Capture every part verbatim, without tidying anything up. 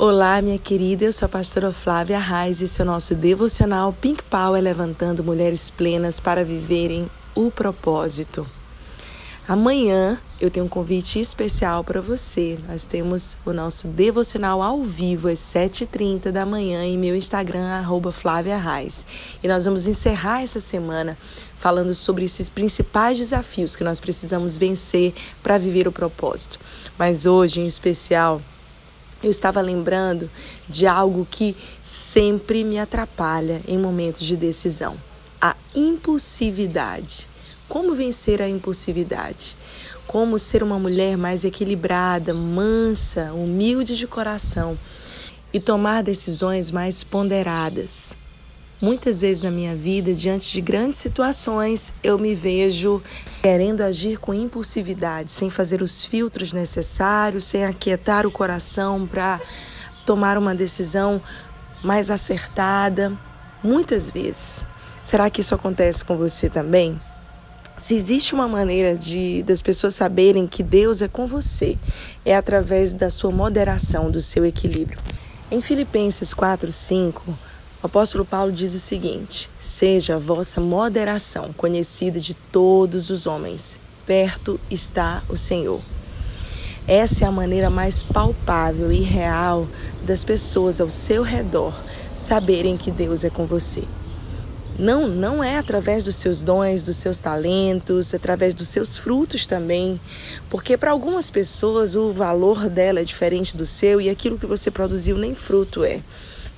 Olá, minha querida, eu sou a pastora Flávia Raiz e esse é o nosso devocional Pink Power Levantando Mulheres Plenas para Viverem o Propósito. Amanhã eu tenho um convite especial para você. Nós temos o nosso devocional ao vivo às sete e trinta da manhã em meu Instagram, arroba Flávia Raiz. E nós vamos encerrar essa semana falando sobre esses principais desafios que nós precisamos vencer para viver o propósito. Mas hoje, em especial, eu estava lembrando de algo que sempre me atrapalha em momentos de decisão: a impulsividade. Como vencer a impulsividade? Como ser uma mulher mais equilibrada, mansa, humilde de coração e tomar decisões mais ponderadas? Muitas vezes na minha vida, diante de grandes situações, eu me vejo querendo agir com impulsividade, sem fazer os filtros necessários, sem aquietar o coração para tomar uma decisão mais acertada. Muitas vezes. Será que isso acontece com você também? Se existe uma maneira de, das pessoas saberem que Deus é com você, é através da sua moderação, do seu equilíbrio. Em Filipenses quatro, cinco... o apóstolo Paulo diz o seguinte: seja a vossa moderação conhecida de todos os homens, perto está o Senhor. Essa é a maneira mais palpável e real das pessoas ao seu redor saberem que Deus é com você. Não, não é através dos seus dons, dos seus talentos, através dos seus frutos também, porque para algumas pessoas o valor dela é diferente do seu e aquilo que você produziu nem fruto é.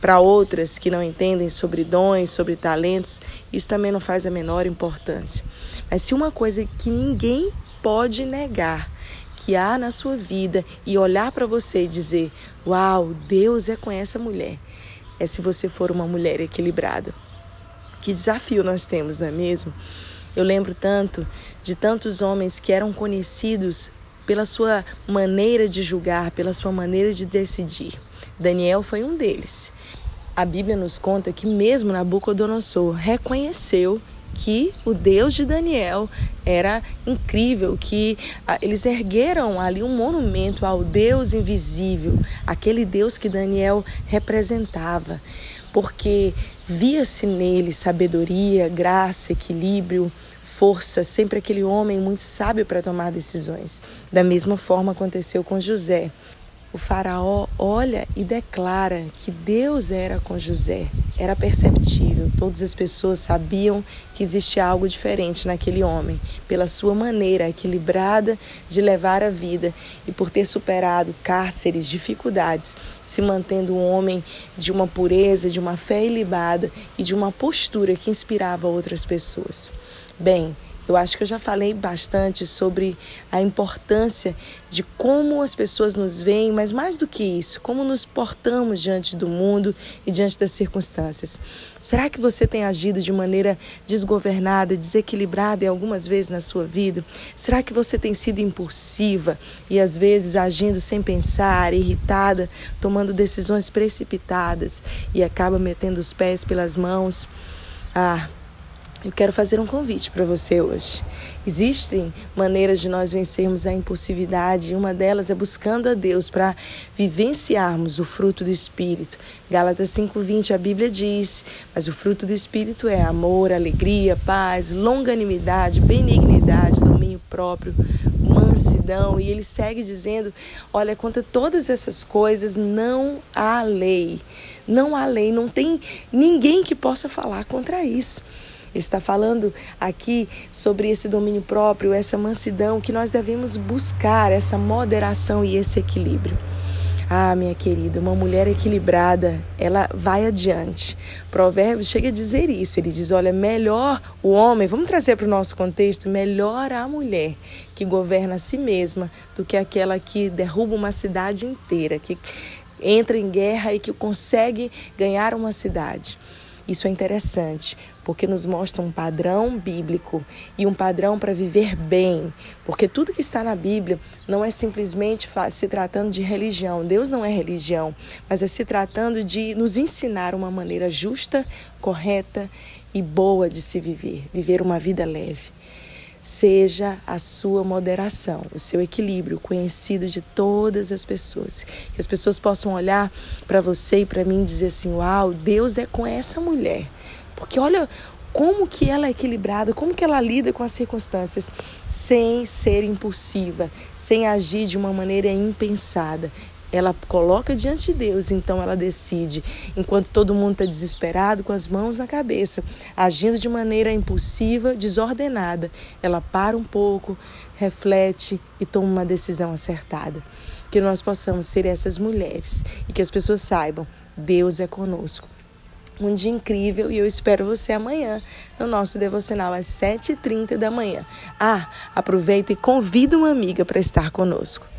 Para outras que não entendem sobre dons, sobre talentos, isso também não faz a menor importância. Mas se uma coisa que ninguém pode negar, que há na sua vida, e olhar para você e dizer, uau, Deus é com essa mulher, é se você for uma mulher equilibrada. Que desafio nós temos, não é mesmo? Eu lembro tanto de tantos homens que eram conhecidos pela sua maneira de julgar, pela sua maneira de decidir. Daniel foi um deles. A Bíblia nos conta que mesmo Nabucodonosor reconheceu que o Deus de Daniel era incrível, que eles ergueram ali um monumento ao Deus invisível, aquele Deus que Daniel representava, porque via-se nele sabedoria, graça, equilíbrio, força, sempre aquele homem muito sábio para tomar decisões. Da mesma forma aconteceu com José. O faraó olha e declara que Deus era com José. Era perceptível, todas as pessoas sabiam que existia algo diferente naquele homem, pela sua maneira equilibrada de levar a vida e por ter superado cárceres, dificuldades, se mantendo um homem de uma pureza, de uma fé ilibada e de uma postura que inspirava outras pessoas. Bem, eu acho que eu já falei bastante sobre a importância de como as pessoas nos veem, mas mais do que isso, como nos portamos diante do mundo e diante das circunstâncias. Será que você tem agido de maneira desgovernada, desequilibrada e algumas vezes na sua vida? Será que você tem sido impulsiva e às vezes agindo sem pensar, irritada, tomando decisões precipitadas e acaba metendo os pés pelas mãos? Ah... Eu quero fazer um convite para você hoje. Existem maneiras de nós vencermos a impulsividade e uma delas é buscando a Deus para vivenciarmos o fruto do Espírito. Gálatas cinco, vinte, a Bíblia diz, mas o fruto do Espírito é amor, alegria, paz, longanimidade, benignidade, domínio próprio, mansidão. E ele segue dizendo, olha, contra todas essas coisas não há lei. Não há lei, não tem ninguém que possa falar contra isso. Ele está falando aqui sobre esse domínio próprio, essa mansidão que nós devemos buscar, essa moderação e esse equilíbrio. Ah, minha querida, uma mulher equilibrada, ela vai adiante. Provérbios chega a dizer isso, ele diz, olha, melhor o homem, vamos trazer para o nosso contexto, melhor a mulher que governa a si mesma do que aquela que derruba uma cidade inteira, que entra em guerra e que consegue ganhar uma cidade. Isso é interessante, porque nos mostra um padrão bíblico e um padrão para viver bem. Porque tudo que está na Bíblia não é simplesmente se tratando de religião. Deus não é religião, mas é se tratando de nos ensinar uma maneira justa, correta e boa de se viver. Viver uma vida leve. seja a sua moderação, o seu equilíbrio conhecido de todas as pessoas. Que as pessoas possam olhar para você e para mim e dizer assim, uau, Deus é com essa mulher. Porque olha como que ela é equilibrada, como que ela lida com as circunstâncias, sem ser impulsiva, sem agir de uma maneira impensada. Ela coloca diante de Deus, então ela decide. Enquanto todo mundo está desesperado, com as mãos na cabeça, agindo de maneira impulsiva, desordenada, ela para um pouco, reflete e toma uma decisão acertada. Que nós possamos ser essas mulheres e que as pessoas saibam, Deus é conosco. Um dia incrível e eu espero você amanhã no nosso devocional às sete e trinta da manhã. Ah, aproveita e convida uma amiga para estar conosco.